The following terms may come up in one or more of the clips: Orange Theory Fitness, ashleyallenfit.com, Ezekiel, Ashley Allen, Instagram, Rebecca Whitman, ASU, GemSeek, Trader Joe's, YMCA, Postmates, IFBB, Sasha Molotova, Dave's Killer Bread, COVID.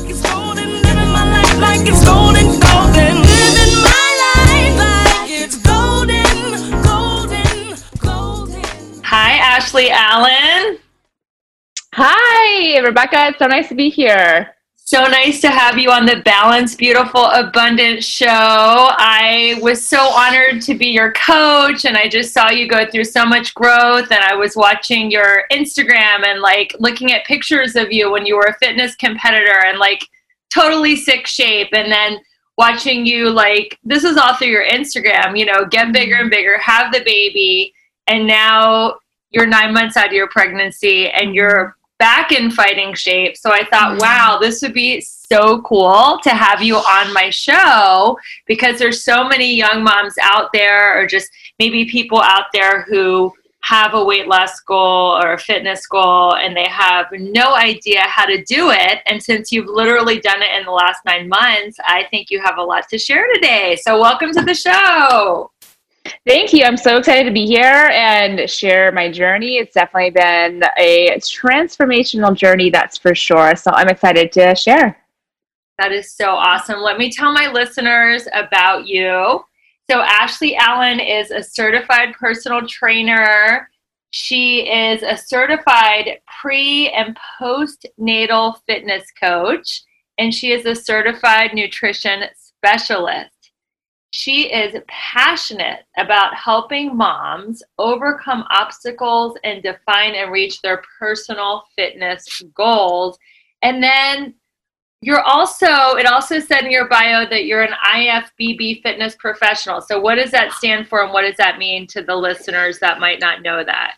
Hi, Ashley Allen. Hi, Rebecca. It's so nice to be here. So nice to have you on the Balanced, Beautiful, Abundant Show. I was so honored to be your coach, and I just saw you go through so much growth, and I was watching your Instagram and like looking at pictures of you when you were a fitness competitor and like totally sick shape, and then watching you, like, this is all through your Instagram, you know, get bigger and bigger, have the baby, and now you're 9 months out of your pregnancy and you're back in fighting shape. So I thought, wow, this would be so cool to have you on my show, because there's so many young moms out there, or just maybe people out there who have a weight loss goal or a fitness goal, and they have no idea how to do it. And since you've literally done it in the last 9 months, I think you have a lot to share today. So welcome to the show. Thank you. I'm so excited to be here and share my journey. It's definitely been a transformational journey, that's for sure. So I'm excited to share. That is so awesome. Let me tell my listeners about you. So Ashley Allen is a certified personal trainer. She is a certified pre- and postnatal fitness coach, and she is a certified nutrition specialist. She is passionate about helping moms overcome obstacles and define and reach their personal fitness goals. And then you're also, it also said in your bio that you're an IFBB fitness professional. So what does that stand for, and what does that mean to the listeners that might not know that?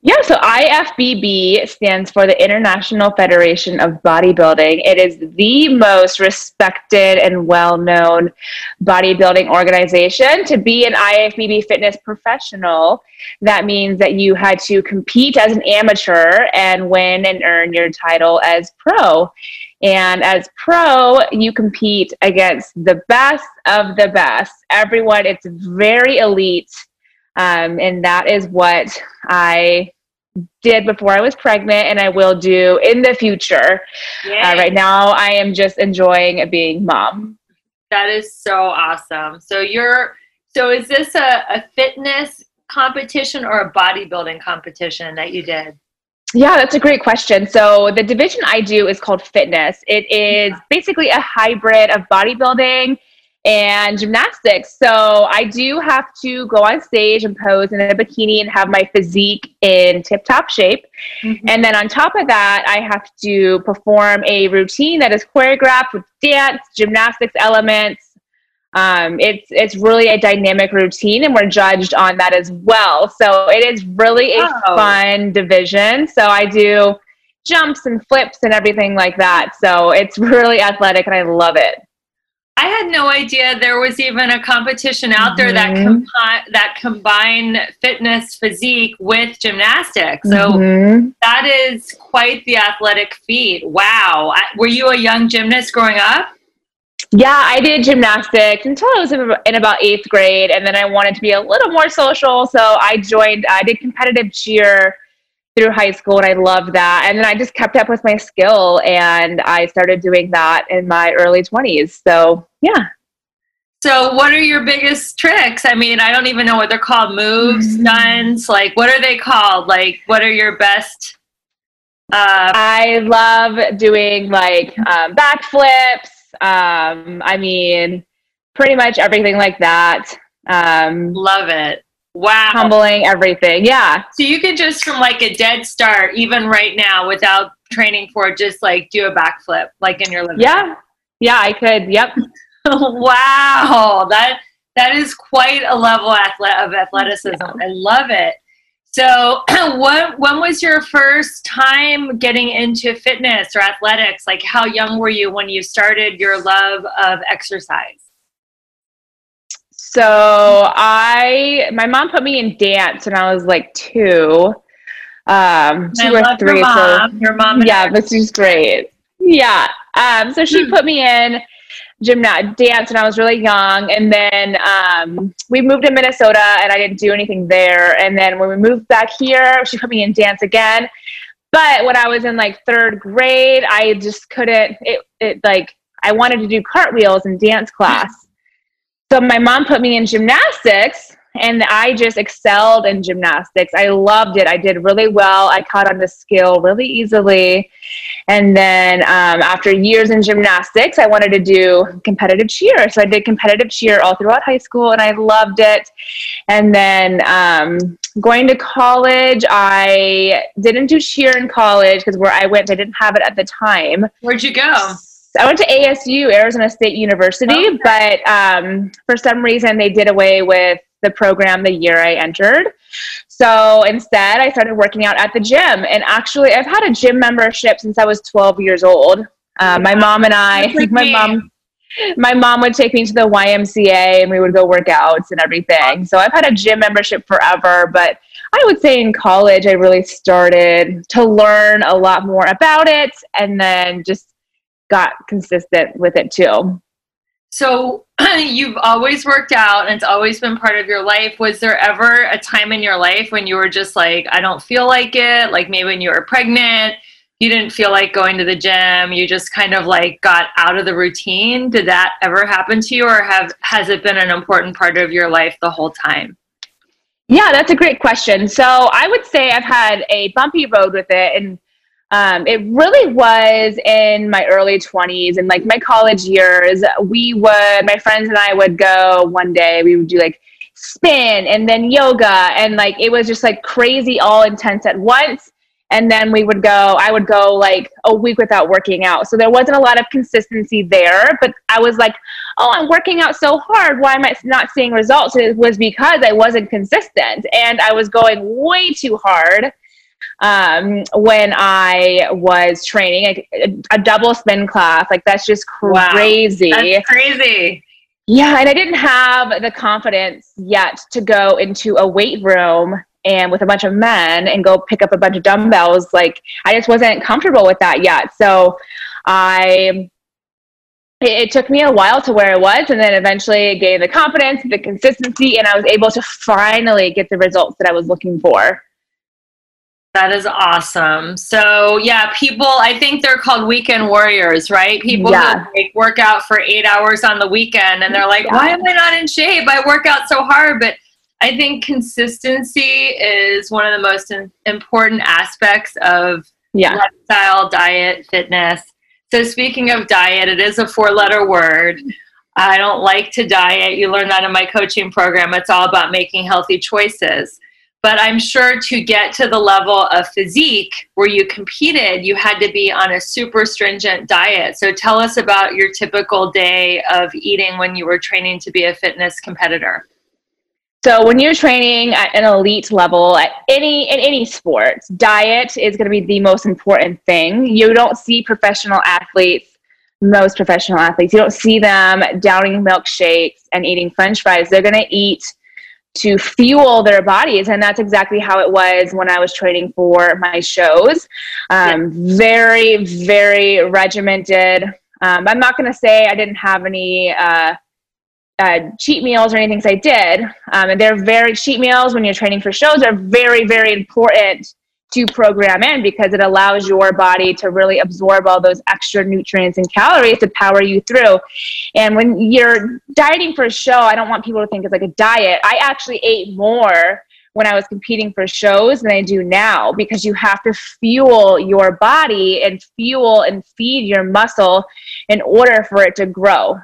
Yeah, so IFBB stands for the International Federation of Bodybuilding. It is the most respected and well-known bodybuilding organization. To be an IFBB fitness professional, that means that you had to compete as an amateur and win and earn your title as pro. And as pro, you compete against the best of the best. Everyone, it's very elite. And that is what I did before I was pregnant, and I will do in the future. Right now, I am just enjoying being mom. That is so awesome. So is this a fitness competition or a bodybuilding competition that you did? Yeah, that's a great question. So the division I do is called fitness. It is basically a hybrid of bodybuilding and gymnastics. So I do have to go on stage and pose in a bikini and have my physique in tip-top shape. Mm-hmm. And then on top of that, I have to perform a routine that is choreographed with dance, gymnastics elements. It's really a dynamic routine, and we're judged on that as well. So it is really a fun division. So I do jumps and flips and everything like that. So it's really athletic, and I love it. I had no idea there was even a competition out there that combined fitness, physique with gymnastics. So that is quite the athletic feat. Wow. Were you a young gymnast growing up? Yeah, I did gymnastics until I was in about 8th grade, and then I wanted to be a little more social, so I did competitive cheer through high school, and I loved that. And then I just kept up with my skill, and I started doing that in my early 20s. So, yeah. So what are your biggest tricks? I mean, I don't even know what they're called. Moves, stunts, like what are they called? Like what are your best... I love doing like backflips. I mean, pretty much everything like that. Love it. Wow. Tumbling everything. Yeah. So you could just from like a dead start, even right now without training for it, just like do a backflip, like in your living room. Yeah, I could. Yep. Wow. That is quite a level of athleticism. Yeah. I love it. So when was your first time getting into fitness or athletics? Like how young were you when you started your love of exercise? So my mom put me in dance when I was like 2. 2 or 3. Your mom. Yeah, but she's great. Yeah. So she put me in dance and I was really young, and then we moved to Minnesota and I didn't do anything there, and then when we moved back here she put me in dance again. But when I was in like 3rd grade, I just couldn't, I wanted to do cartwheels in dance class, so my mom put me in gymnastics, and I just excelled in gymnastics. I loved it. I did really well. I caught on the skill really easily. And then after years in gymnastics, I wanted to do competitive cheer. So I did competitive cheer all throughout high school, and I loved it. And then going to college, I didn't do cheer in college because where I went, I didn't have it at the time. Where'd you go? I went to ASU, Arizona State University, but for some reason they did away with the program the year I entered. So instead I started working out at the gym, and actually I've had a gym membership since I was 12 years old. My mom and I, my mom would take me to the YMCA and we would go workouts and everything. So I've had a gym membership forever, but I would say in college, I really started to learn a lot more about it and then just got consistent with it too. So you've always worked out and it's always been part of your life. Was there ever a time in your life when you were just like, I don't feel like it? Like maybe when you were pregnant, you didn't feel like going to the gym. You just kind of like got out of the routine. Did that ever happen to you, or has it been an important part of your life the whole time? Yeah, that's a great question. So I would say I've had a bumpy road with it, and it really was in my early 20s and like my college years. My friends and I would go one day, we would do like spin and then yoga, and like it was just like crazy, all intense at once. And then I would go like a week without working out. So there wasn't a lot of consistency there, but I was like, oh, I'm working out so hard, why am I not seeing results? It was because I wasn't consistent and I was going way too hard. When I was training, like a double spin class, like that's just crazy. Wow, that's crazy. Yeah. And I didn't have the confidence yet to go into a weight room and with a bunch of men and go pick up a bunch of dumbbells. Like I just wasn't comfortable with that yet. So it took me a while to where I was, and then eventually I gained the confidence, the consistency, and I was able to finally get the results that I was looking for. That is awesome. So yeah, people, I think they're called weekend warriors, right? People who like work out for 8 hours on the weekend and they're like, why am I not in shape? I work out so hard. But I think consistency is one of the most important aspects of lifestyle, diet, fitness. So speaking of diet, it is a 4-letter word. I don't like to diet. You learn that in my coaching program. It's all about making healthy choices. But I'm sure to get to the level of physique where you competed, you had to be on a super stringent diet. So tell us about your typical day of eating when you were training to be a fitness competitor. So when you're training at an elite level at any sport, diet is going to be the most important thing. You don't see professional athletes, most professional athletes, you don't see them downing milkshakes and eating french fries. They're going to eat to fuel their bodies, and that's exactly how it was when I was training for my shows. Very, very regimented. I'm not going to say I didn't have any cheat meals or anything, because I did. And they're very, cheat meals when you're training for shows are very, very important to program in, because it allows your body to really absorb all those extra nutrients and calories to power you through. And when you're dieting for a show, I don't want people to think it's like a diet. I actually ate more when I was competing for shows than I do now, because you have to fuel your body and fuel and feed your muscle in order for it to grow.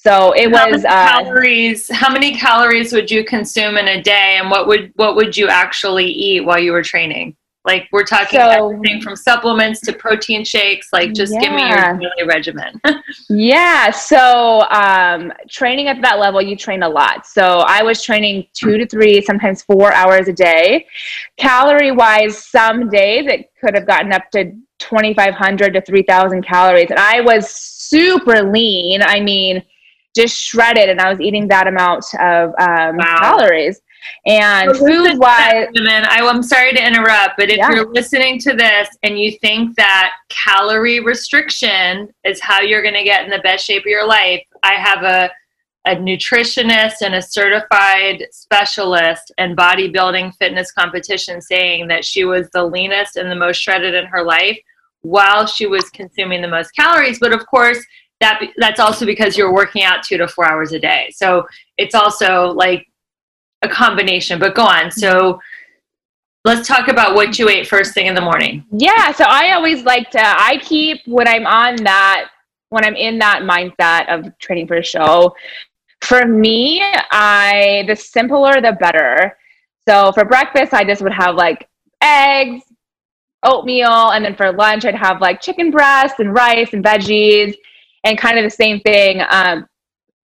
So it was calories. How many calories would you consume in a day, and what would you actually eat while you were training? Like, we're talking everything from supplements to protein shakes. Like, just give me your daily regimen. So training at that level, you train a lot. So I was training 2 to 3, sometimes 4 hours a day. Calorie wise, some days it could have gotten up to 2,500 to 3,000 calories, and I was super lean. I mean, just shredded, and I was eating that amount of calories. And food-wise, I'm sorry to interrupt, but if you're listening to this and you think that calorie restriction is how you're going to get in the best shape of your life, I have a nutritionist and a certified specialist in bodybuilding fitness competition saying that she was the leanest and the most shredded in her life while she was consuming the most calories. But of course, that's also because you're working out 2 to 4 hours a day. So it's also like a combination, but go on. So let's talk about what you ate first thing in the morning. Yeah. So I always like to, I keep when I'm in that mindset of training for a show, for me, the simpler, the better. So for breakfast, I just would have like eggs, oatmeal. And then for lunch, I'd have like chicken breast and rice and veggies. And kind of the same thing. I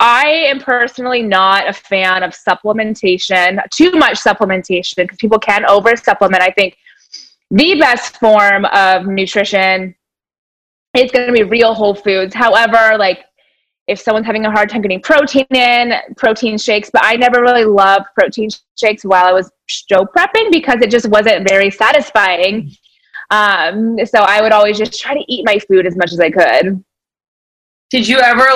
am personally not a fan of supplementation, too much supplementation, because people can over-supplement. I think the best form of nutrition is going to be real whole foods. However, like if someone's having a hard time getting protein in, protein shakes, but I never really loved protein shakes while I was show prepping, because it just wasn't very satisfying. So I would always just try to eat my food as much as I could. Did you ever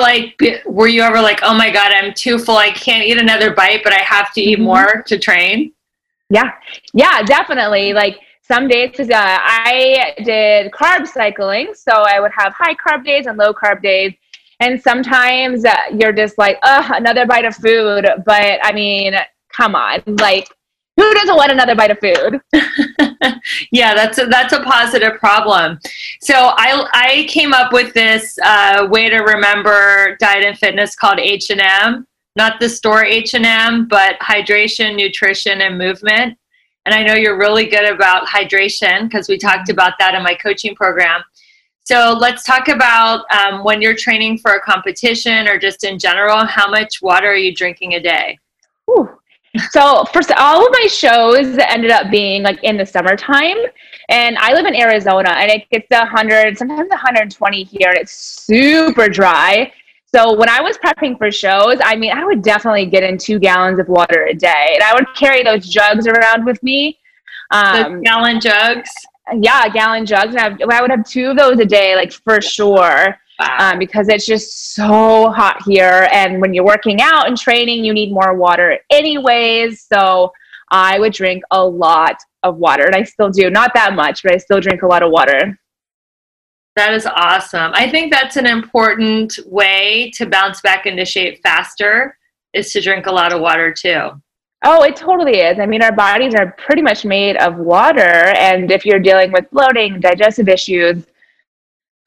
were you ever like, oh my God, I'm too full. I can't eat another bite, but I have to eat more to train? Yeah, definitely. Like some days, I did carb cycling. So I would have high carb days and low carb days. And sometimes you're just like, another bite of food. But I mean, come on, like who doesn't want another bite of food? Yeah, that's a positive problem. So I came up with this way to remember diet and fitness called H&M, not the store H&M, but hydration, nutrition, and movement. And I know you're really good about hydration because we talked about that in my coaching program. So let's talk about when you're training for a competition or just in general, how much water are you drinking a day? Ooh. So first, all of my shows ended up being like in the summertime, and I live in Arizona, and it gets 100, sometimes 120 here, and it's super dry. So when I was prepping for shows, I mean, I would definitely get in 2 gallons of water a day, and I would carry those jugs around with me. Those gallon jugs? Yeah, gallon jugs, and I would have 2 of those a day, like for sure. Wow. Because it's just so hot here. And when you're working out and training, you need more water anyways. So I would drink a lot of water, and I still do. Not that much, but I still drink a lot of water. That is awesome. I think that's an important way to bounce back into shape faster, is to drink a lot of water too. Oh, it totally is. I mean, our bodies are pretty much made of water. And if you're dealing with bloating, digestive issues,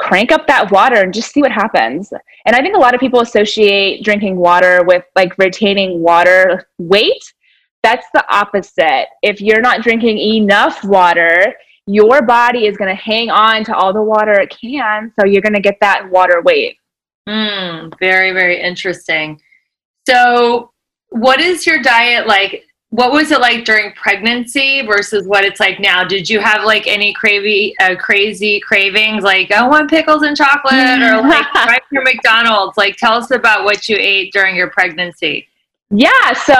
crank up that water and just see what happens. And I think a lot of people associate drinking water with like retaining water weight. That's the opposite. If you're not drinking enough water, your body is going to hang on to all the water it can. So you're going to get that water weight. Very, very interesting. So what is your diet like? What was it like during pregnancy versus what it's like now? Did you have like any crazy cravings? Like, I want pickles and chocolate or like drive through McDonald's. Like, tell us about what you ate during your pregnancy. Yeah. So,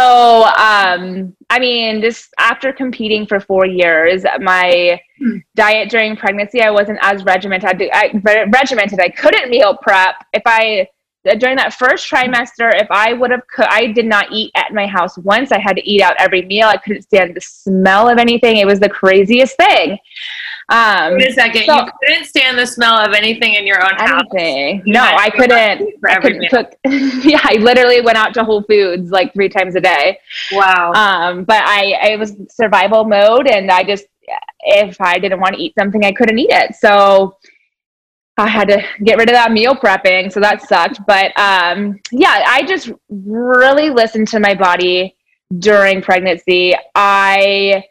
I mean, just after competing for 4 years, my diet during pregnancy, I wasn't as regimented. I couldn't meal prep. During that first trimester, if I would have cooked, I did not eat at my house once. I had to eat out every meal. I couldn't stand the smell of anything. It was the craziest thing. Wait a second. So, you couldn't stand the smell of anything in your own house? Anything. No, I couldn't. I couldn't cook. Yeah, I literally went out to Whole Foods like 3 times a day. Wow. But it was survival mode, and I just, if I didn't want to eat something, I couldn't eat it. So I had to get rid of that meal prepping, so that sucked. But yeah, I just really listened to my body during pregnancy. I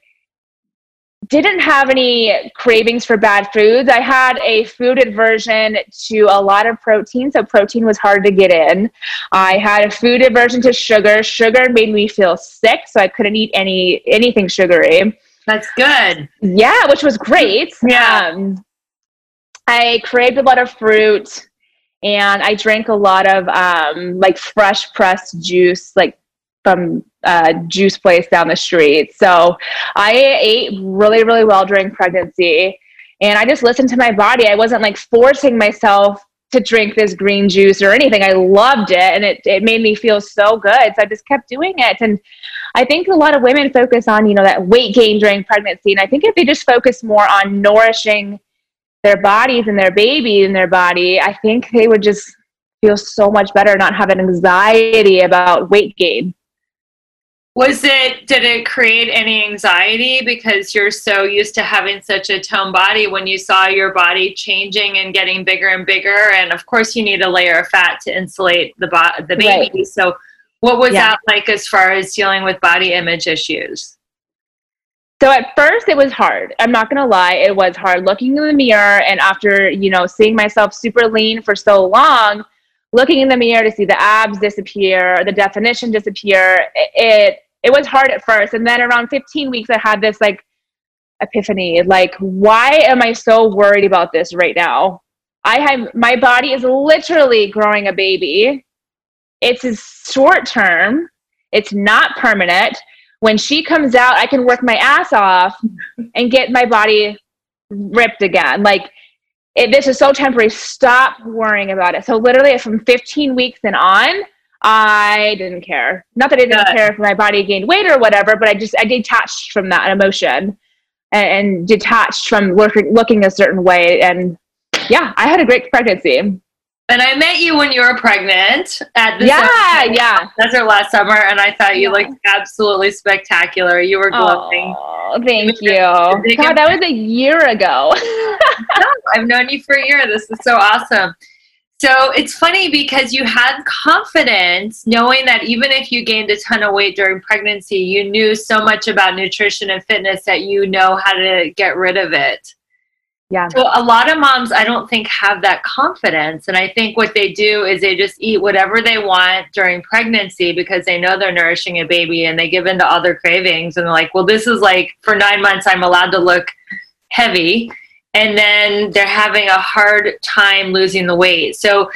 didn't have any cravings for bad foods. I had a food aversion to a lot of protein, so protein was hard to get in. I had a food aversion to sugar. Sugar made me feel sick, so I couldn't eat anything sugary. That's good. Yeah, which was great. Yeah. I craved a lot of fruit, and I drank a lot of like fresh pressed juice, like from a juice place down the street. So I ate really, really well during pregnancy, and I just listened to my body. I wasn't like forcing myself to drink this green juice or anything. I loved it, and it made me feel so good. So I just kept doing it. And I think a lot of women focus on, you know, that weight gain during pregnancy. And I think if they just focus more on nourishing their bodies and their baby in their body, I think they would just feel so much better, not have an anxiety about weight gain. Did it create any anxiety because you're so used to having such a toned body when you saw your body changing and getting bigger and bigger? And of course you need a layer of fat to insulate the baby. Right. So what was that like as far as dealing with body image issues? So at first it was hard. I'm not going to lie. It was hard looking in the mirror. And after, you know, seeing myself super lean for so long, looking in the mirror to see the abs disappear, the definition disappear, it was hard at first. And then around 15 weeks, I had this like epiphany, like, why am I so worried about this right now? My body is literally growing a baby. It's short term. It's not permanent. When she comes out, I can work my ass off and get my body ripped again. Like, this is so temporary. Stop worrying about it. So literally from 15 weeks and on, I didn't care. Not that I didn't care if my body gained weight or whatever, but I detached from that emotion and detached from looking a certain way. And yeah, I had a great pregnancy. And I met you when you were pregnant at the desert last summer, and I thought you looked absolutely spectacular. You were glowing. Oh, thank you. God, that was a year ago. I've known you for a year. This is so awesome. So it's funny because you had confidence knowing that even if you gained a ton of weight during pregnancy, you knew so much about nutrition and fitness that you know how to get rid of it. Yeah. So a lot of moms, I don't think, have that confidence. And I think what they do is they just eat whatever they want during pregnancy because they know they're nourishing a baby, and they give in to other cravings. And they're like, well, this is like for 9 months, I'm allowed to look heavy. And then they're having a hard time losing the weight. So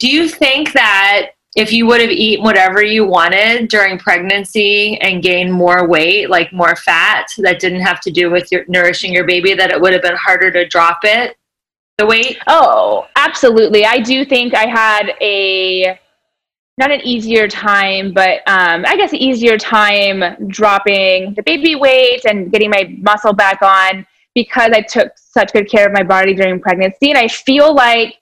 do you think that if you would have eaten whatever you wanted during pregnancy and gained more weight, like more fat that didn't have to do with your nourishing your baby, that it would have been harder to drop it, the weight? Oh, absolutely. I do think I had not an easier time, but I guess an easier time dropping the baby weight and getting my muscle back on because I took such good care of my body during pregnancy. And I feel like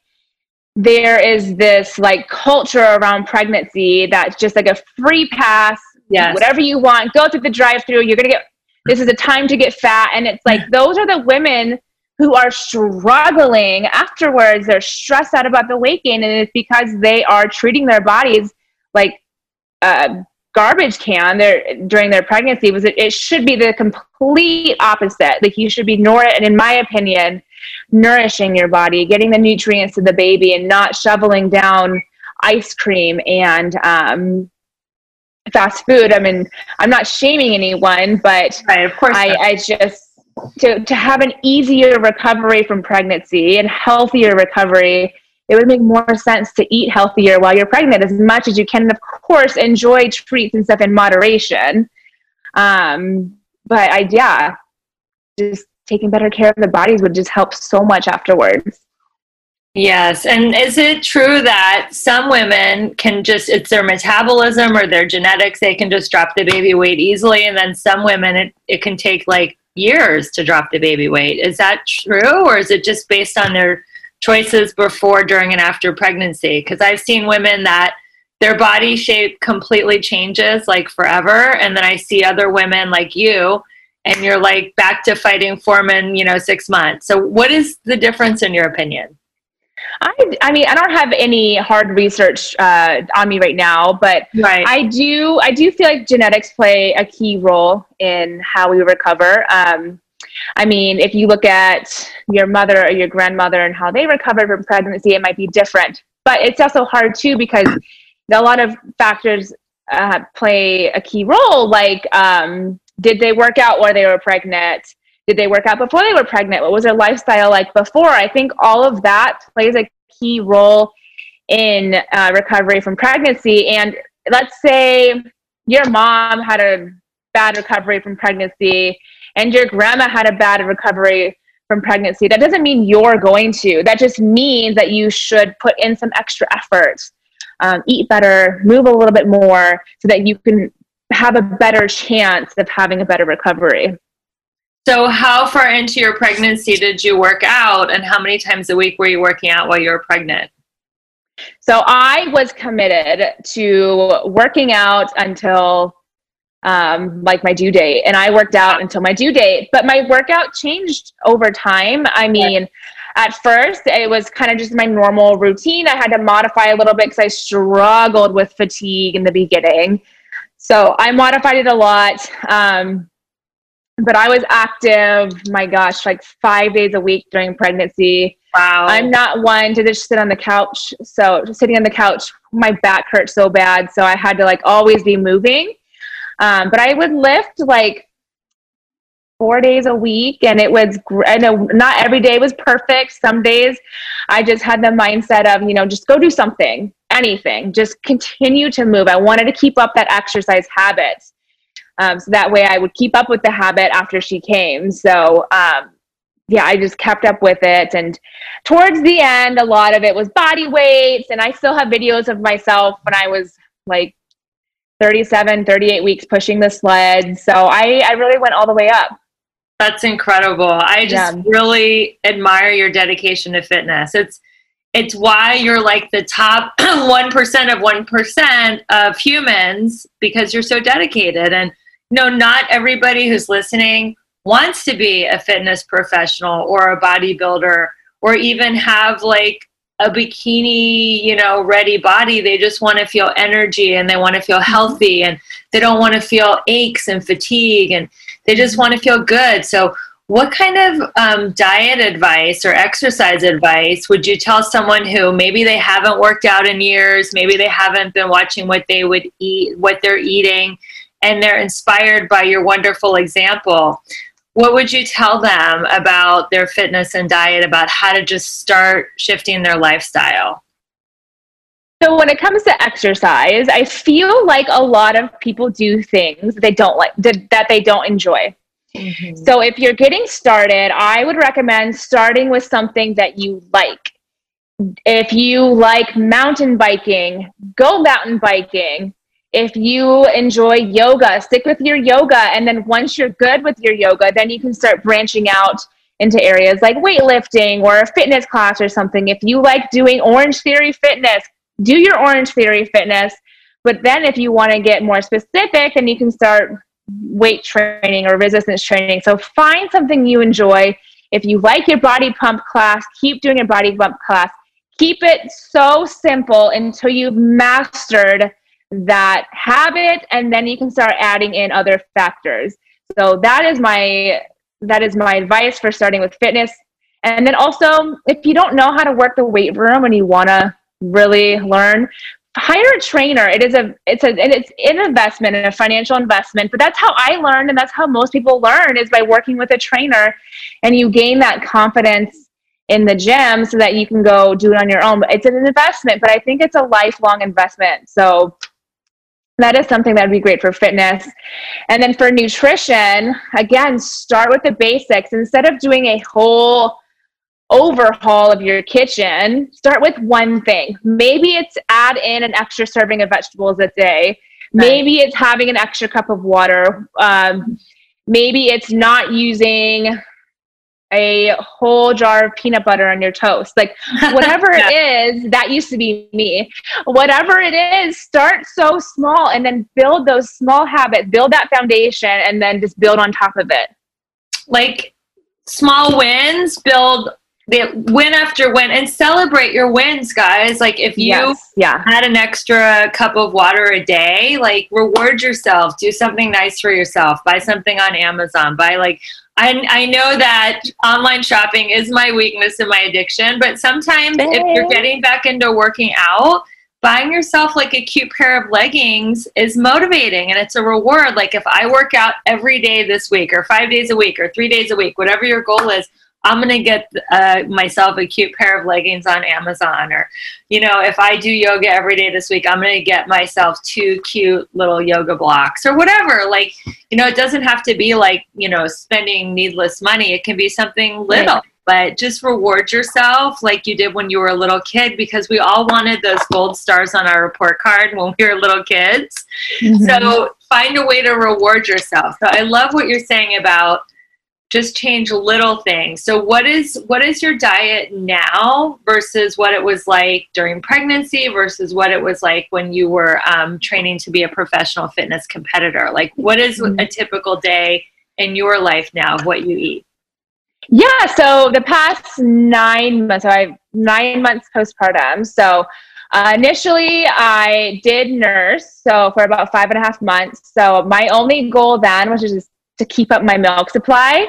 there is this like culture around pregnancy that's just like a free pass. Yes. Whatever you want, go through the drive-through. This is a time to get fat. And it's like, those are the women who are struggling afterwards. They're stressed out about the weight gain, and it's because they are treating their bodies like a garbage can during their pregnancy. It should be the complete opposite. Like, you should be in my opinion, nourishing your body, getting the nutrients to the baby, and not shoveling down ice cream and fast food. I mean, I'm not shaming anyone, but right, of course I just, to have an easier recovery from pregnancy and healthier recovery, it would make more sense to eat healthier while you're pregnant as much as you can. And of course, enjoy treats and stuff in moderation. Just taking better care of the bodies would just help so much afterwards. Yes. And is it true that some women can just, it's their metabolism or their genetics, they can just drop the baby weight easily, and then some women it can take like years to drop the baby weight? Is that true, or is it just based on their choices before, during, and after pregnancy? Because I've seen women that their body shape completely changes like forever, and then I see other women like you, and you're like back to fighting Foreman, 6 months. So what is the difference in your opinion? I mean, I don't have any hard research on me right now, but right. I do feel like genetics play a key role in how we recover. I mean, if you look at your mother or your grandmother and how they recovered from pregnancy, it might be different. But it's also hard, too, because a lot of factors play a key role, like did they work out while they were pregnant? Did they work out before they were pregnant? What was their lifestyle like before? I think all of that plays a key role in recovery from pregnancy. And let's say your mom had a bad recovery from pregnancy and your grandma had a bad recovery from pregnancy. That doesn't mean you're going to. That just means that you should put in some extra effort, eat better, move a little bit more, so that you can have a better chance of having a better recovery. So how far into your pregnancy did you work out, and how many times a week were you working out while you were pregnant? So I was committed to working out until my due date, and I worked out until my due date, but my workout changed over time. I mean, at first it was kind of just my normal routine. I had to modify a little bit because I struggled with fatigue in the beginning. So I modified it a lot. But I was active, my gosh, like 5 days a week during pregnancy. Wow. I'm not one to just sit on the couch. So just sitting on the couch, my back hurt so bad. So I had to always be moving. But I would lift 4 days a week, and it was, I know not every day was perfect. Some days I just had the mindset of, just go do something, anything, just continue to move. I wanted to keep up that exercise habit. So that way I would keep up with the habit after she came. So, I just kept up with it. And towards the end, a lot of it was body weights. And I still have videos of myself when I was 37, 38 weeks pushing the sled. So I really went all the way up. That's incredible. I just really admire your dedication to fitness. It's why you're the top 1% of 1% of humans, because you're so dedicated. And not everybody who's listening wants to be a fitness professional or a bodybuilder or even have a bikini, ready body. They just want to feel energy, and they want to feel healthy, and they don't want to feel aches and fatigue, and they just want to feel good. So what kind of diet advice or exercise advice would you tell someone who maybe they haven't worked out in years, maybe they haven't been watching what they would eat, what they're eating, and they're inspired by your wonderful example? What would you tell them about their fitness and diet, about how to just start shifting their lifestyle? So when it comes to exercise, I feel like a lot of people do things that they don't enjoy. Mm-hmm. So if you're getting started, I would recommend starting with something that you like. If you like mountain biking, go mountain biking. If you enjoy yoga, stick with your yoga. And then once you're good with your yoga, then you can start branching out into areas like weightlifting or a fitness class or something. If you like doing Orange Theory Fitness, do your Orange Theory Fitness. But then if you want to get more specific, then you can start weight training or resistance training. So find something you enjoy If you like your body pump class, keep doing your body pump class. Keep it so simple until you've mastered that habit, and then you can start adding in other factors. So that is my advice for starting with fitness. And then also, if you don't know how to work the weight room and you want to really learn, hire a trainer. It's an investment and a financial investment, but that's how I learned, and that's how most people learn, is by working with a trainer, and you gain that confidence in the gym so that you can go do it on your own. But it's an investment, but I think it's a lifelong investment. So that is something that would be great for fitness. And then for nutrition, again, start with the basics. Instead of doing a whole overhaul of your kitchen, start with one thing. Maybe it's add in an extra serving of vegetables a day. Maybe it's having an extra cup of water. Maybe it's not using a whole jar of peanut butter on your toast. Like, whatever it is, that used to be me. Whatever it is, start so small and then build those small habits, build that foundation, and then just build on top of it. Like, small wins, build win after win, and celebrate your wins, guys. Like, if you had an extra cup of water a day, like, reward yourself, do something nice for yourself, buy something on Amazon, buy, like, I know that online shopping is my weakness and my addiction, but sometimes if you're getting back into working out, buying yourself like a cute pair of leggings is motivating, and it's a reward. Like, if I work out every day this week, or 5 days a week, or 3 days a week, whatever your goal is, I'm going to get myself a cute pair of leggings on Amazon. Or, you know, if I do yoga every day this week, I'm going to get myself 2 cute little yoga blocks or whatever. Like, you know, it doesn't have to be like, you know, spending needless money. It can be something little, but just reward yourself like you did when you were a little kid, because we all wanted those gold stars on our report card when we were little kids. Mm-hmm. So find a way to reward yourself. So I love what you're saying about just change little things. So what is your diet now versus what it was like during pregnancy versus what it was like when you were training to be a professional fitness competitor? Like, what is a typical day in your life now of what you eat? Yeah, so the past 9 months, so I have 9 months postpartum. So initially I did nurse, so for about 5.5 months. So my only goal then was just to keep up my milk supply.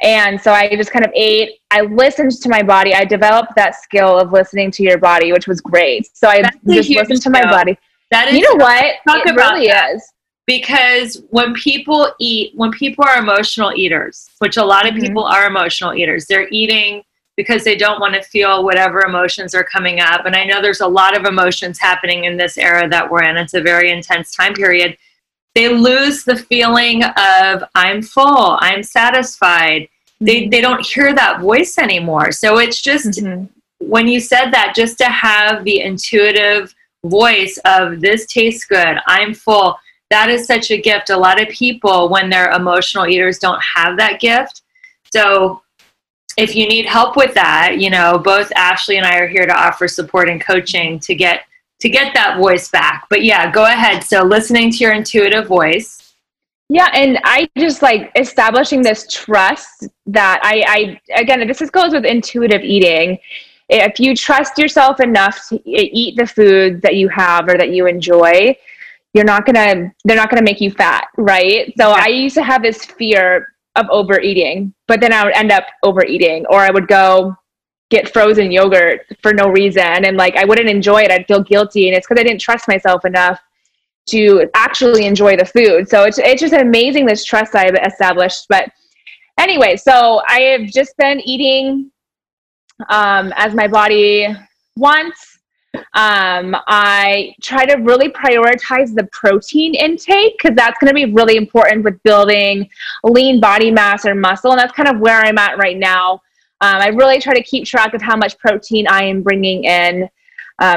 And so I just kind of ate. I listened to my body. I developed that skill of listening to your body, which was great. So I just listened to my body. That is, you know what? Talk about it. Because when people are emotional eaters, which a lot of people are emotional eaters, they're eating because they don't want to feel whatever emotions are coming up. And I know there's a lot of emotions happening in this era that we're in. It's a very intense time period. They lose the feeling of, I'm full, I'm satisfied. They don't hear that voice anymore. So it's just, when you said that, just to have the intuitive voice of, this tastes good, I'm full, that is such a gift. A lot of people, when they're emotional eaters, don't have that gift. So if you need help with that, you know, both Ashley and I are here to offer support and coaching to get that voice back. But yeah, go ahead. So listening to your intuitive voice. Yeah. And I just like establishing this trust that I again, this goes with intuitive eating. If you trust yourself enough to eat the food that you have or that you enjoy, they're not going to make you fat. Right. So I used to have this fear of overeating, but then I would end up overeating, or I would go get frozen yogurt for no reason. And like, I wouldn't enjoy it. I'd feel guilty. And it's because I didn't trust myself enough to actually enjoy the food. So it's just amazing, this trust I've established. But anyway, so I have just been eating as my body wants. I try to really prioritize the protein intake, because that's going to be really important with building lean body mass or muscle. And that's kind of where I'm at right now. I really try to keep track of how much protein I am bringing in,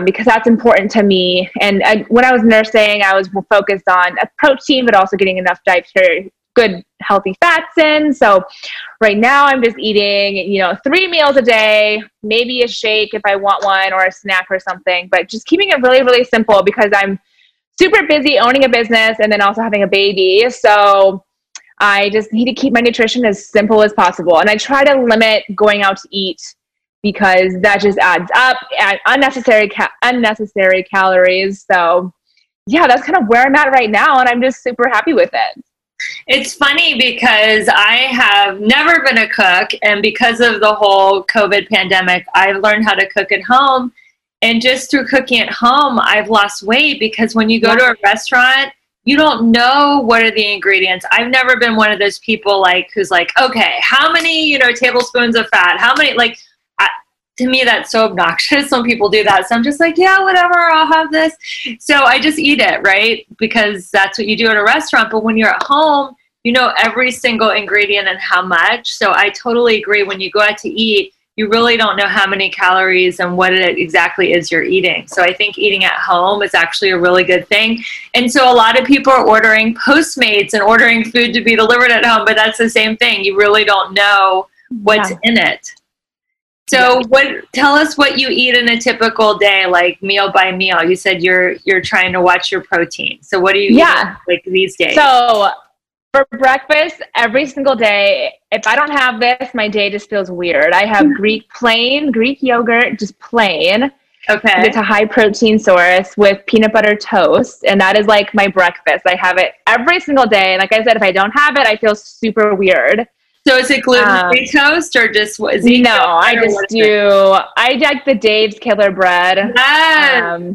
because that's important to me. And when I was nursing, I was focused on protein, but also getting enough dietary, good, healthy fats in. So right now I'm just eating, you know, 3 meals a day, maybe a shake if I want one, or a snack or something, but just keeping it really, really simple, because I'm super busy owning a business and then also having a baby. So I just need to keep my nutrition as simple as possible. And I try to limit going out to eat because that just adds up and unnecessary calories. So yeah, that's kind of where I'm at right now. And I'm just super happy with it. It's funny because I have never been a cook. And because of the whole COVID pandemic, I've learned how to cook at home. And just through cooking at home, I've lost weight because when you go to a restaurant, you don't know what are the ingredients. I've never been one of those people like who's like, okay, how many, tablespoons of fat? How many, to me, that's so obnoxious. Some people do that. So I'm just like, yeah, whatever, I'll have this. So I just eat it, right? Because that's what you do at a restaurant. But when you're at home, you know every single ingredient and how much. So I totally agree. When you go out to eat, you really don't know how many calories and what it exactly is you're eating. So I think eating at home is actually a really good thing. And so a lot of people are ordering Postmates and ordering food to be delivered at home, but that's the same thing. You really don't know what's in it. So tell us what you eat in a typical day, like meal by meal. You said you're trying to watch your protein. So what do you eat like these days? So for breakfast, every single day, if I don't have this, my day just feels weird. I have Greek yogurt, just plain. Okay. It's a high protein source with peanut butter toast. And that is like my breakfast. I have it every single day. And like I said, if I don't have it, I feel super weird. So is it gluten-free toast or just what is it? No, I just do. I like the Dave's Killer Bread.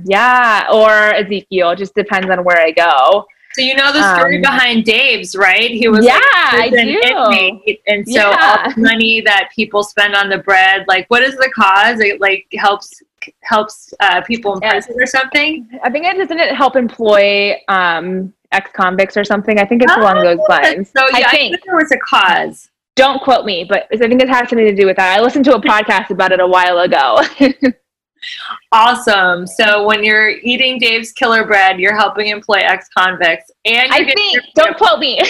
Yes. Or Ezekiel. Just depends on where I go. So you know the story behind Dave's, right? He was like a prison inmate, and so all the money that people spend on the bread, like what is the cause? It like helps people in prison or something. I think doesn't it help employ ex-convicts or something? I think it's along those lines. So yeah, I think there was a cause. Don't quote me, but I think it has something to do with that. I listened to a podcast about it a while ago. Awesome. So when you're eating Dave's Killer Bread, you're helping employ ex-convicts. And don't quote me.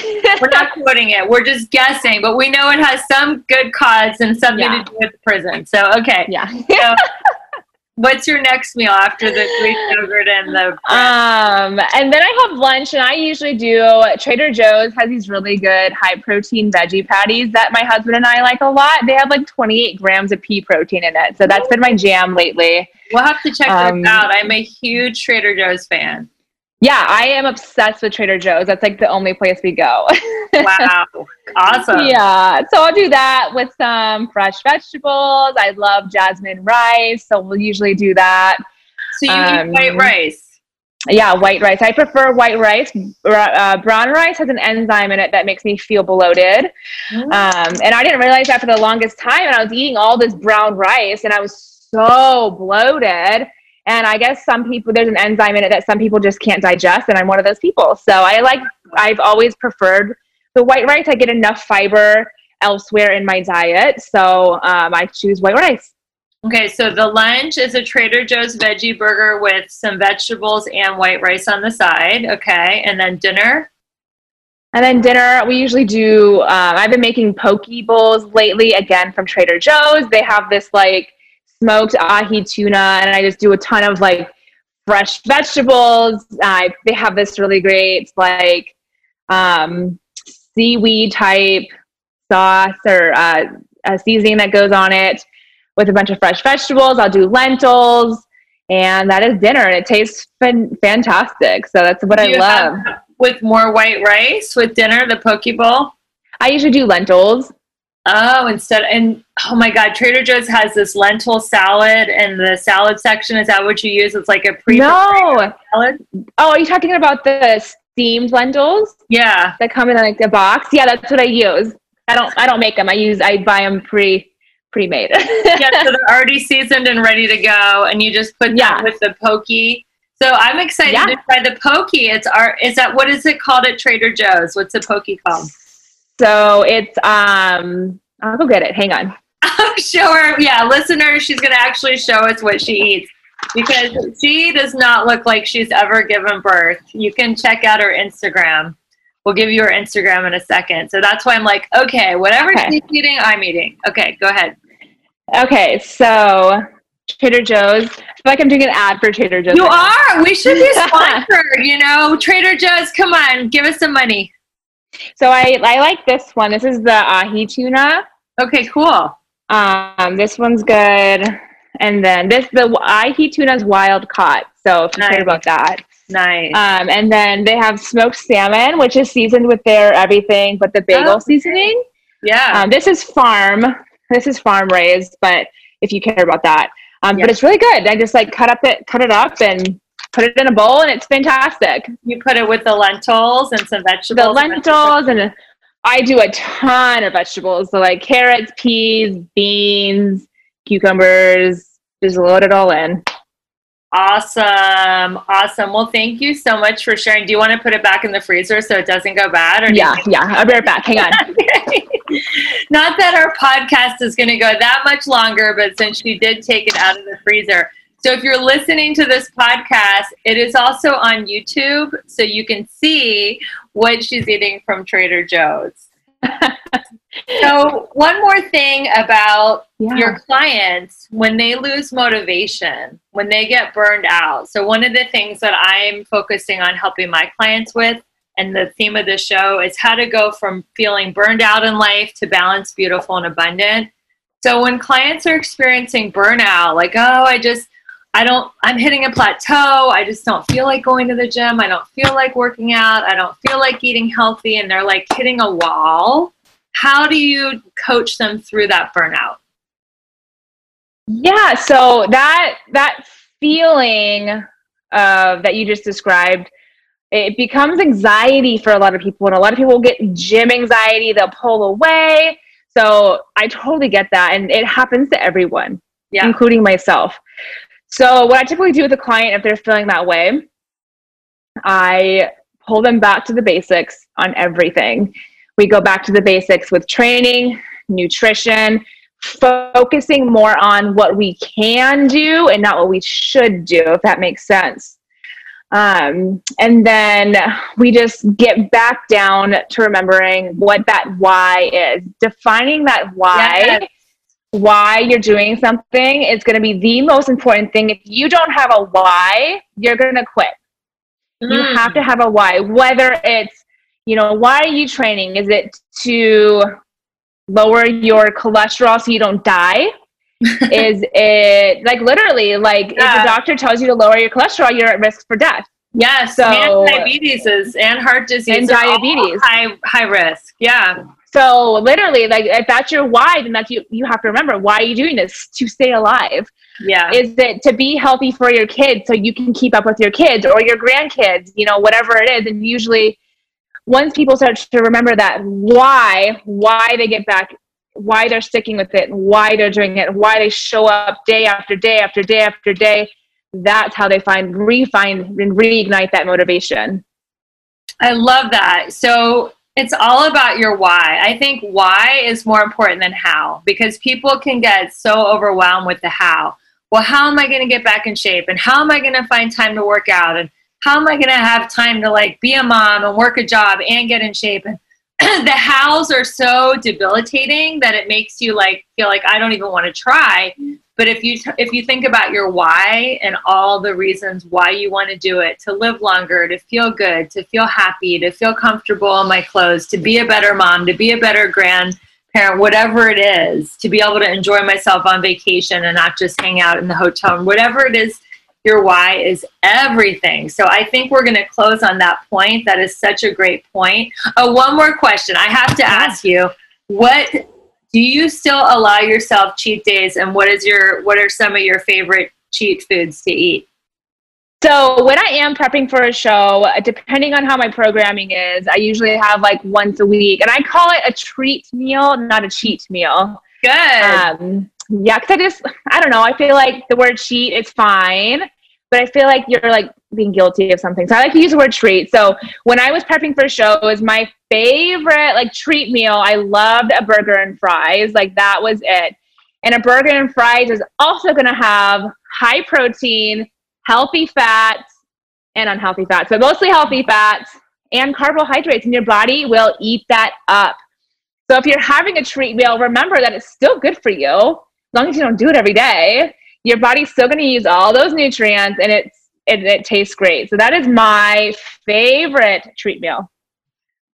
We're not quoting it. We're just guessing. But we know it has some good cause and something to do with the prison. So, okay. Yeah. So what's your next meal after the Greek yogurt and the bread? And then I have lunch, and I usually do Trader Joe's has these really good high-protein veggie patties that my husband and I like a lot. They have like 28 grams of pea protein in it, so that's been my jam lately. We'll have to check this out. I'm a huge Trader Joe's fan. Yeah, I am obsessed with Trader Joe's. That's like the only place we go. Wow. Awesome. Yeah. So I'll do that with some fresh vegetables. I love jasmine rice. So we'll usually do that. So you eat white rice? Yeah, white rice. I prefer white rice. Brown rice has an enzyme in it that makes me feel bloated. And I didn't realize that for the longest time. And I was eating all this brown rice and I was so bloated. And I guess there's an enzyme in it that some people just can't digest. And I'm one of those people. So I've always preferred the white rice. I get enough fiber elsewhere in my diet. So I choose white rice. Okay. So the lunch is a Trader Joe's veggie burger with some vegetables and white rice on the side. Okay. And then dinner. We usually do, I've been making poke bowls lately, again, from Trader Joe's. They have this smoked ahi tuna, and I just do a ton of fresh vegetables. They have this really great seaweed type sauce or a seasoning that goes on it with a bunch of fresh vegetables. I'll do lentils, and that is dinner, and it tastes fantastic. So that's what I love. With more white rice with dinner, the poke bowl? I usually do lentils. Oh, oh my God, Trader Joe's has this lentil salad and the salad section. Is that what you use? It's like a pre-prepared salad? Oh, are you talking about the steamed lentils? Yeah. That come in the box? Yeah, that's what I use. I don't make them. I buy them pre-made. Yeah, so they're already seasoned and ready to go. And you just put that with the pokey. So I'm excited to try the pokey. What is it called at Trader Joe's? What's the pokey called? So it's, I'll go get it. Hang on. I'll show her. Yeah. Listener, she's going to actually show us what she eats because she does not look like she's ever given birth. You can check out her Instagram. We'll give you her Instagram in a second. So that's why I'm like, okay, whatever she's eating, I'm eating. Okay. Go ahead. Okay. So Trader Joe's. I feel like I'm doing an ad for Trader Joe's. You are. We should be sponsored, Trader Joe's. Come on. Give us some money. So I like this one. This is the ahi tuna. Okay, cool. This one's good. And then the ahi tuna is wild caught. So if you cared about that. Nice. And then they have smoked salmon, which is seasoned with their everything, but the bagel seasoning. Yeah. This is farm. This is farm raised, but if you care about that. But it's really good. I just like cut it up and put it in a bowl, and it's fantastic. You put it with the lentils and some vegetables. The lentils, and I do a ton of vegetables. So like carrots, peas, beans, cucumbers, just load it all in. Awesome. Awesome. Well, thank you so much for sharing. Do you want to put it back in the freezer so it doesn't go bad? Or I'll be right back. Hang on. Not that our podcast is going to go that much longer, but since you did take it out of the freezer. So if you're listening to this podcast, it is also on YouTube, so you can see what she's eating from Trader Joe's. So one more thing about your clients, when they lose motivation, when they get burned out. So one of the things that I'm focusing on helping my clients with, and the theme of the show, is how to go from feeling burned out in life to balanced, beautiful, and abundant. So when clients are experiencing burnout, like, I'm hitting a plateau. I just don't feel like going to the gym. I don't feel like working out. I don't feel like eating healthy. And they're like hitting a wall. How do you coach them through that burnout? Yeah. So that feeling that you just described, it becomes anxiety for a lot of people. And a lot of people get gym anxiety. They'll pull away. So I totally get that. And it happens to everyone, including myself. So what I typically do with a client, if they're feeling that way, I pull them back to the basics on everything. We go back to the basics with training, nutrition, focusing more on what we can do and not what we should do, if that makes sense. And then we just get back down to remembering what that why is, defining that why. Yes. Why you're doing something is going to be the most important thing. If you don't have a why, you're going to quit. You have to have a why, whether it's, why are you training? Is it to lower your cholesterol so you don't die? Is it if the doctor tells you to lower your cholesterol, you're at risk for death. Yes. So, and diabetes and heart disease and diabetes high risk. Yeah. So literally, if that's your why, then that's you have to remember, why are you doing this? To stay alive. Yeah. Is it to be healthy for your kids so you can keep up with your kids or your grandkids, whatever it is. And usually once people start to remember that why they get back, why they're sticking with it, why they're doing it, why they show up day after day after day after day, that's how they find and reignite that motivation. I love that. So it's all about your why. I think why is more important than how, because people can get so overwhelmed with the how. Well, how am I going to get back in shape? And how am I going to find time to work out? And how am I going to have time to be a mom and work a job and get in shape? And the hows are so debilitating that it makes you feel like I don't even want to try. But if you think about your why and all the reasons why you want to do it, to live longer, to feel good, to feel happy, to feel comfortable in my clothes, to be a better mom, to be a better grandparent, whatever it is, to be able to enjoy myself on vacation and not just hang out in the hotel room, whatever it is, your why is everything. So I think we're going to close on that point. That is such a great point. Oh, one more question I have to ask you. Do you still allow yourself cheat days, and what are some of your favorite cheat foods to eat? So when I am prepping for a show, depending on how my programming is, I usually have once a week, and I call it a treat meal, not a cheat meal. Good. Because I don't know. I feel like the word cheat is fine, but I feel like you're being guilty of something. So I like to use the word treat. So when I was prepping for shows, my favorite treat meal, I loved a burger and fries. That was it. And a burger and fries is also going to have high protein, healthy fats, and unhealthy fats. But mostly healthy fats and carbohydrates, and your body will eat that up. So if you're having a treat meal, remember that it's still good for you. As long as you don't do it every day, your body's still going to use all those nutrients, and it tastes great. So that is my favorite treat meal.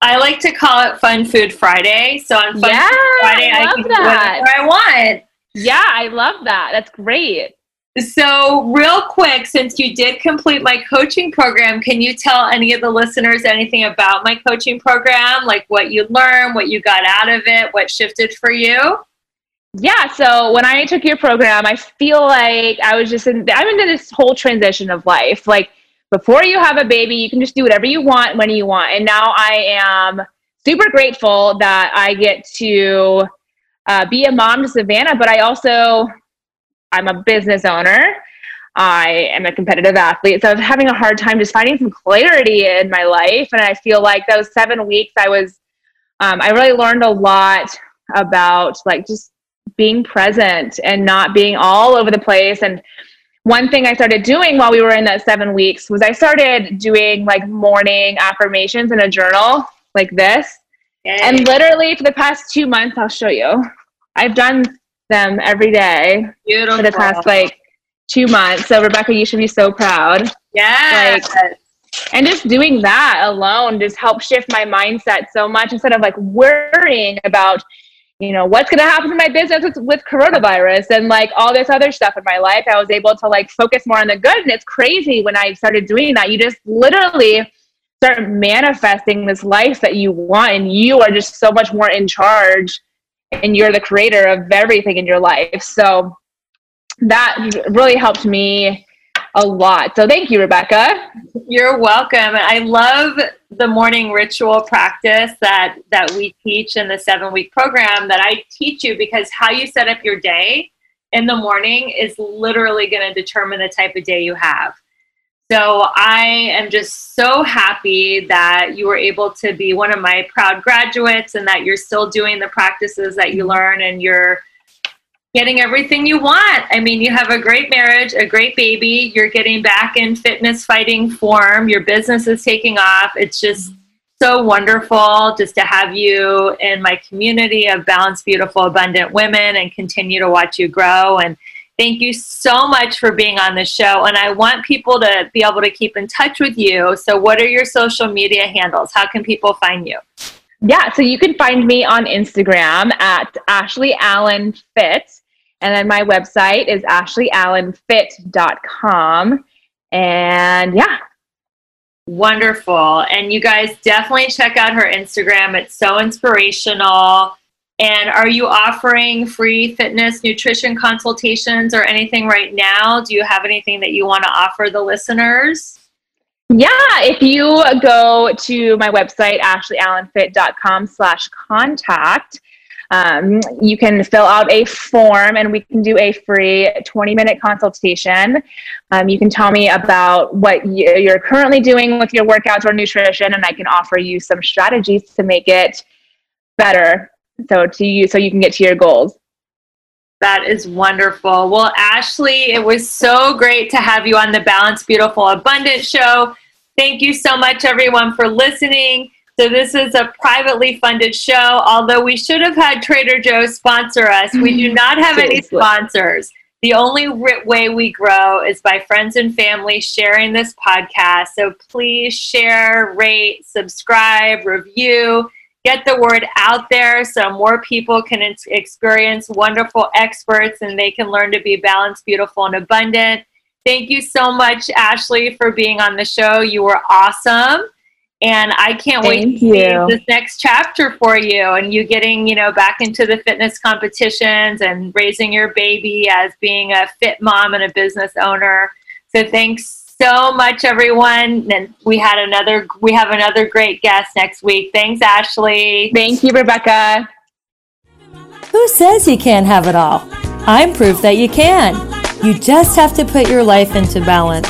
I like to call it Fun Food Friday. So on Fun Food Friday, I can do whatever I want. Yeah, I love that. That's great. So real quick, since you did complete my coaching program, can you tell any of the listeners anything about my coaching program, like what you learned, what you got out of it, what shifted for you? Yeah, so when I took your program, I feel like I was just I'm into this whole transition of life. Like, before you have a baby, you can just do whatever you want, when you want. And now I am super grateful that I get to be a mom to Savannah, but I'm a business owner. I am a competitive athlete. So I was having a hard time just finding some clarity in my life. And I feel like those 7 weeks, I really learned a lot about like just being present and not being all over the place. And one thing I started doing while we were in that 7 weeks was I started doing like morning affirmations in a journal like this. Yay. And literally for the past 2 months, I'll show you, I've done them every day. Beautiful. For the past like 2 months. So Rebecca, you should be so proud. Yeah. Like, and just doing that alone just helped shift my mindset so much, instead of like worrying about, you know, what's going to happen to my business with coronavirus and like all this other stuff in my life. I was able to like focus more on the good. And it's crazy when I started doing that, you just literally start manifesting this life that you want, and you are just so much more in charge, and you're the creator of everything in your life. So that really helped me a lot. So thank you, Rebecca. You're welcome. I love the morning ritual practice that we teach in the 7-week program that I teach you, because how you set up your day in the morning is literally going to determine the type of day you have. So I am just so happy that you were able to be one of my proud graduates, and that you're still doing the practices that you learn, and you're getting everything you want. I mean, you have a great marriage, a great baby. You're getting back in fitness fighting form. Your business is taking off. It's just so wonderful just to have you in my community of balanced, beautiful, abundant women, and continue to watch you grow. And thank you so much for being on the show. And I want people to be able to keep in touch with you. So what are your social media handles? How can people find you? Yeah, so you can find me on Instagram at Ashley Allen Fit. And then my website is ashleyallenfit.com. And yeah. Wonderful. And you guys definitely check out her Instagram. It's so inspirational. And are you offering free fitness nutrition consultations or anything right now? Do you have anything that you want to offer the listeners? Yeah, if you go to my website, ashleyallenfit.com/contact, you can fill out a form, and we can do a free 20-minute consultation. You can tell me about what you're currently doing with your workouts or nutrition, and I can offer you some strategies to make it better so you can get to your goals. That is wonderful. Well, Ashley, it was so great to have you on the Balanced, Beautiful, Abundant show. Thank you so much, everyone, for listening. So this is a privately funded show, although we should have had Trader Joe's sponsor us. We do not have any sponsors. The only way we grow is by friends and family sharing this podcast. So please share, rate, subscribe, review. Get the word out there so more people can experience wonderful experts, and they can learn to be balanced, beautiful, and abundant. Thank you so much, Ashley, for being on the show. You were awesome. And I can't wait to see this next chapter for you, and you getting, back into the fitness competitions and raising your baby as being a fit mom and a business owner. So thanks so much, everyone. And we have another great guest next week. Thanks, Ashley. Thank you, Rebecca. Who says you can't have it all? I'm proof that you can. You just have to put your life into balance.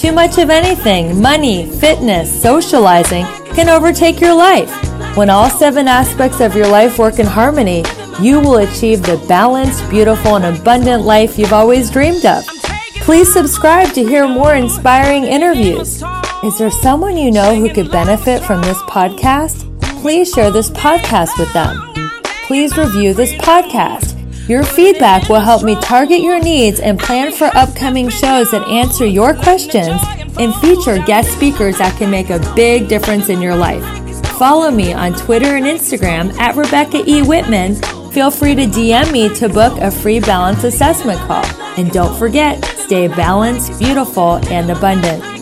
Too much of anything, money, fitness, socializing, can overtake your life. When all 7 aspects of your life work in harmony, you will achieve the balanced, beautiful, and abundant life you've always dreamed of. Please subscribe to hear more inspiring interviews. Is there someone you know who could benefit from this podcast? Please share this podcast with them. Please review this podcast. Your feedback will help me target your needs and plan for upcoming shows that answer your questions and feature guest speakers that can make a big difference in your life. Follow me on Twitter and Instagram at Rebecca E. Whitman. Feel free to DM me to book a free balance assessment call. And don't forget, stay balanced, beautiful, and abundant.